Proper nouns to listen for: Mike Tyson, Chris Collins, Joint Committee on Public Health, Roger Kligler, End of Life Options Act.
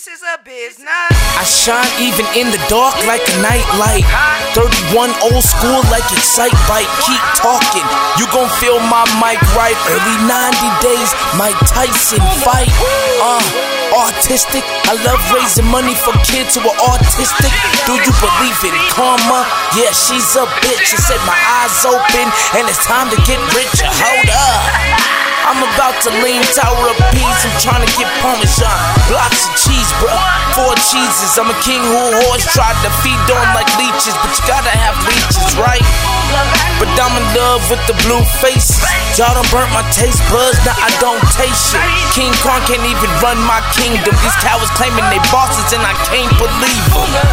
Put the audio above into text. This is a business. I shine even in the dark like a nightlight. 31 old school like Excitebike. Keep talking, you gon' feel my mic right. Early 90 days, Mike Tyson fight. Artistic, I love raising money for kids who are autistic. Do you believe in karma? Yeah, she's a bitch. I said my eyes open and it's time to get richer. Hold up. I'm about to lean tower of peas, I'm tryna get parmesan, blocks of cheese, bruh, 4 cheeses. I'm a king who horse tried to feed on like leeches, but you gotta have leeches, right? But I'm in love with the blue faces. Y'all done burnt my taste buds, now I don't taste shit. King Kong can't even run my kingdom. These cowards claiming they bosses and I can't believe them.